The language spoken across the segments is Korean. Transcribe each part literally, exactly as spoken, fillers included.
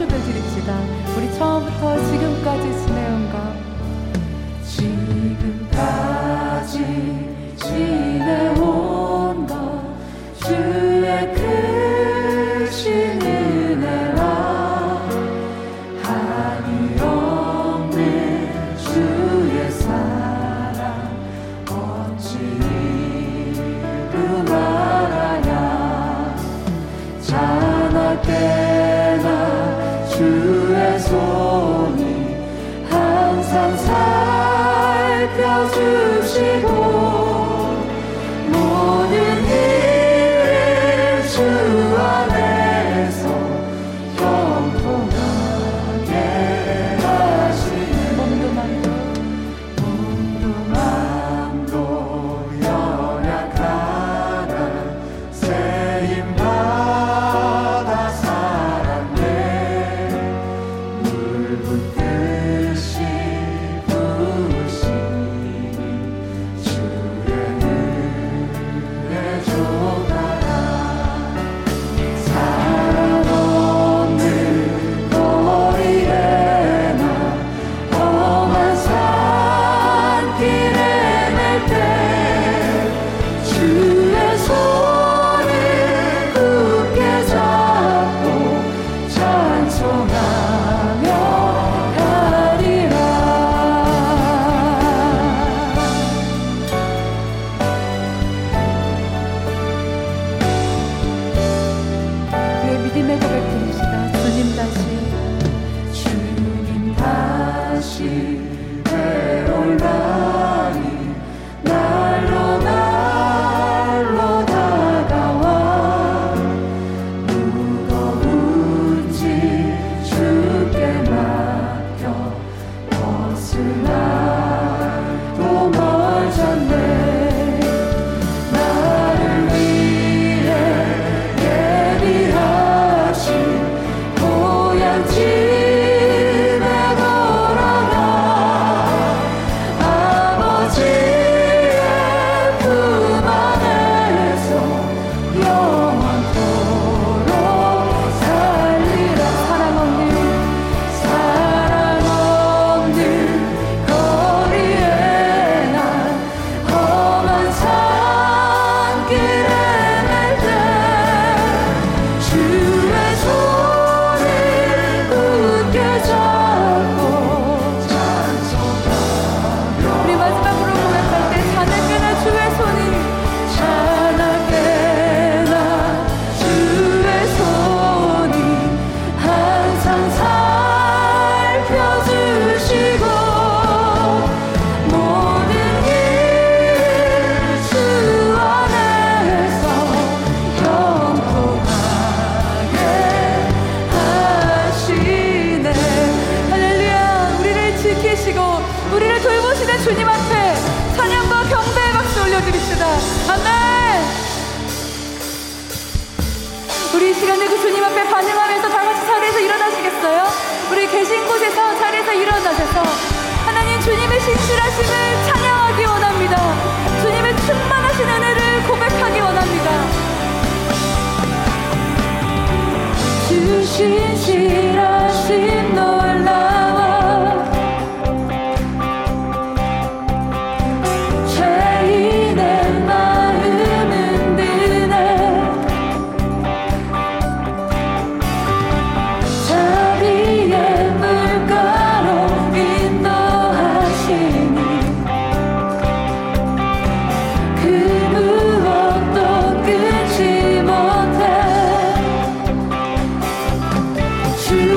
송축을 드립시다. 우리 처음부터 지금까지 지내온 것, 지금까지 지내온 것, 주의 크신 은혜와 한이 없는 주의 사랑 어찌 이루 말하냐. 자나 깨나 주의 손이 항상 살펴주시고 모든 일을 주 안에서 형통하게 하시네. 몸도 맘도 몸도 맘도 연약하나 세임받아 살았네. 물 붓듯이 부으시니 주의 은혜 족하라. 사람 없는 거리에나 험한 산길에 맬때 주의 손을 굳게 잡고 찬송하며 가리라. 우리의 믿음의 고백 드립시다. 주님 다시, 주님 다시 되올 날이 날로 날로 다가와. 무거운지 주께 맡겨 벗을 날도 멀잖네. 나를 위해 예비하신 고향집에 돌아가 아버지의 품 안에서 영원토록 살리라. 사랑 없는 사랑 없는 거리에 난 험한 산길에 맬때 주의 손을 굳게 잡고 찬송하며 우리 마지막으로 고백할 때 자나깨나 주의 손이 자나깨나 주의 손이 항상 살펴주시고 모든 일 주 안에서 경통하게 하시네. 할렐루야. 우리를 지키시고 우리를 돌보시는 주님 앞에 찬양과 경배의 박수 올려드립시다. 아멘. 우리 이 시간에 그 주님 앞에 반응하면서 다 같이 자리에서 일어나시겠어요? 우리 계신 곳에서 자리에서 일어나셔서 하나님 주님의 신실하심을 찬양하기 원합니다. 주님의 충만하신 은혜를 고백하기 원합니다. 주 신실하심 놀라워 죄인의 마음 흔드네. 자비의 물가로 인도하시니 그 무엇도 끊지 못해. 주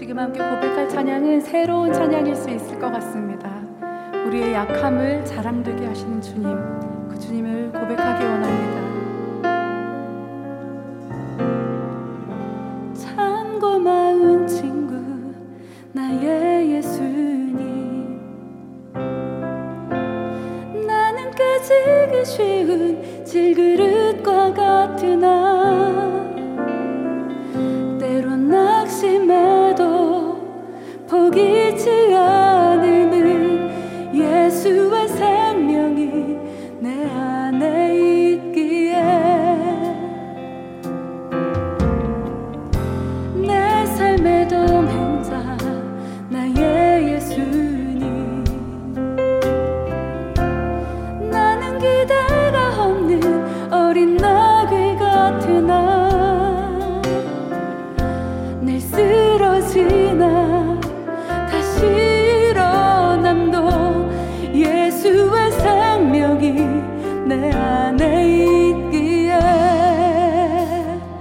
지금 함께 고백할 찬양은 새로운 찬양일 수 있을 것 같습니다. 우리의 약함을 자랑되게 하시는 주님, 그 주님을 고백하기 원합니다. 참 고마운 친구 나의 예수님, 나는 깨지기 쉬운 질그릇과 같으나 때론 낙심해도 포기치 않으는 예수의 생명이 내 안에 있기에 내 삶의 동행자 나의 예수님, 나는 기대가 없는 어린 나귀 같으나 지나 다시 일어남도 예수의 생명이 내 안에 있기에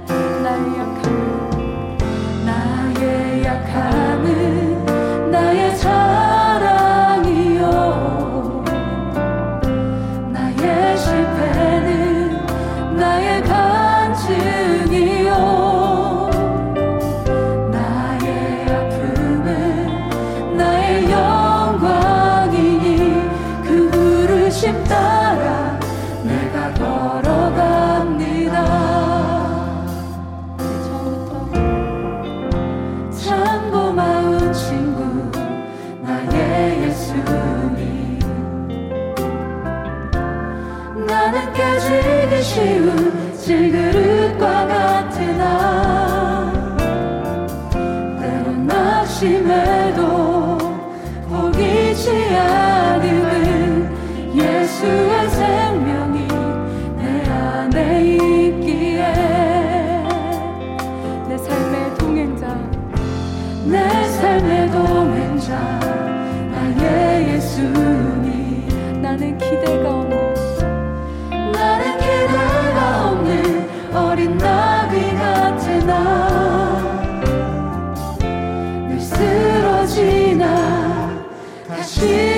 나의 약함은 나의 약함은 나의 자랑이요, 나의 실패는 나의 간증이요, 따라 내가 걸어갑니다. 참 고마운 친구 나의 예수님, 나는 깨지기 쉬운 질그릇과 같으나 때론 낙심해도 포기치 않으면 예수의 생명이 내 안에 있기에 내 삶의 동행자 내 삶의 동행자 나의 예수님, 나는 기대가 없는 나는 기대가 없는 어린 나귀 같으나 늘 쓰러지나 다시